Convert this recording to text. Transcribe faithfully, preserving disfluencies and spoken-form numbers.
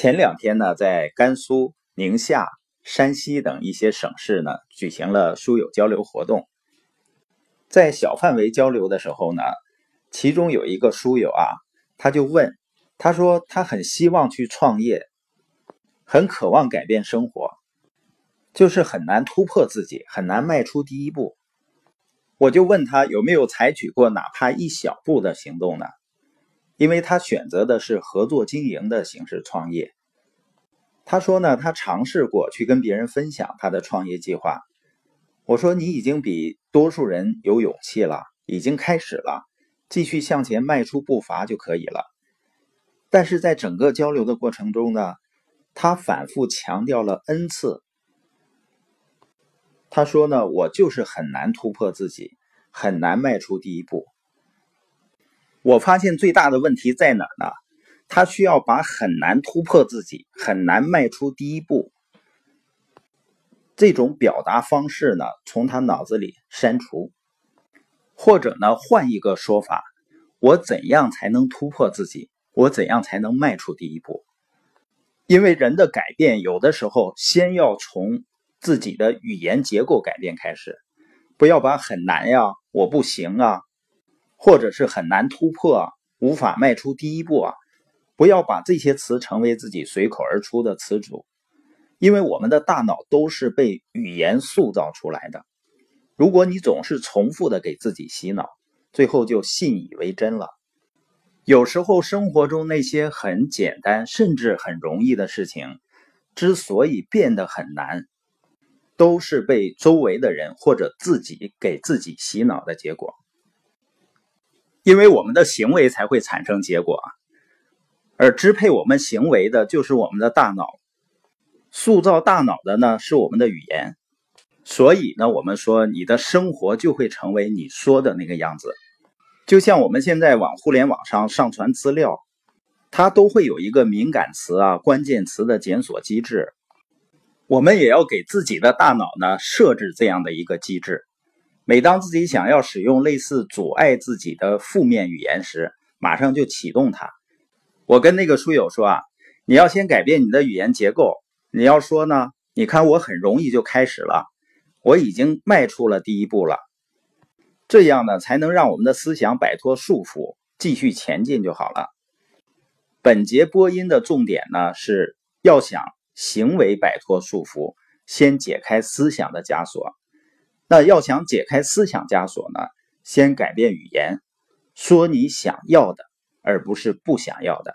前两天呢，在甘肃、宁夏、山西等一些省市呢，举行了书友交流活动。在小范围交流的时候呢，其中有一个书友啊，他就问，他说他很希望去创业，很渴望改变生活，就是很难突破自己，很难迈出第一步。我就问他有没有采取过哪怕一小步的行动呢？因为他选择的是合作经营的形式创业。他说呢，他尝试过去跟别人分享他的创业计划。我说你已经比多数人有勇气了，已经开始了，继续向前迈出步伐就可以了。但是在整个交流的过程中呢，他反复强调了 N 次。他说呢，我就是很难突破自己，很难迈出第一步。我发现最大的问题在哪儿呢？他需要把很难突破自己，很难迈出第一步，这种表达方式呢，从他脑子里删除。或者呢，换一个说法，我怎样才能突破自己？我怎样才能迈出第一步？因为人的改变，有的时候先要从自己的语言结构改变开始，不要把很难呀、我不行啊，或者是很难突破啊、无法迈出第一步啊，不要把这些词成为自己随口而出的词组，因为我们的大脑都是被语言塑造出来的。如果你总是重复的给自己洗脑，最后就信以为真了。有时候生活中那些很简单甚至很容易的事情，之所以变得很难，都是被周围的人或者自己给自己洗脑的结果。因为我们的行为才会产生结果，而支配我们行为的就是我们的大脑，塑造大脑的呢是我们的语言。所以呢，我们说你的生活就会成为你说的那个样子。就像我们现在往互联网上上传资料，它都会有一个敏感词啊、关键词的检索机制。我们也要给自己的大脑呢设置这样的一个机制，每当自己想要使用类似阻碍自己的负面语言时，马上就启动它。我跟那个书友说啊，你要先改变你的语言结构，你要说呢，你看我很容易就开始了，我已经迈出了第一步了，这样呢才能让我们的思想摆脱束缚，继续前进就好了。本节播音的重点呢是要想行为摆脱束缚，先解开思想的枷锁。那要想解开思想枷锁呢，先改变语言，说你想要的，而不是不想要的。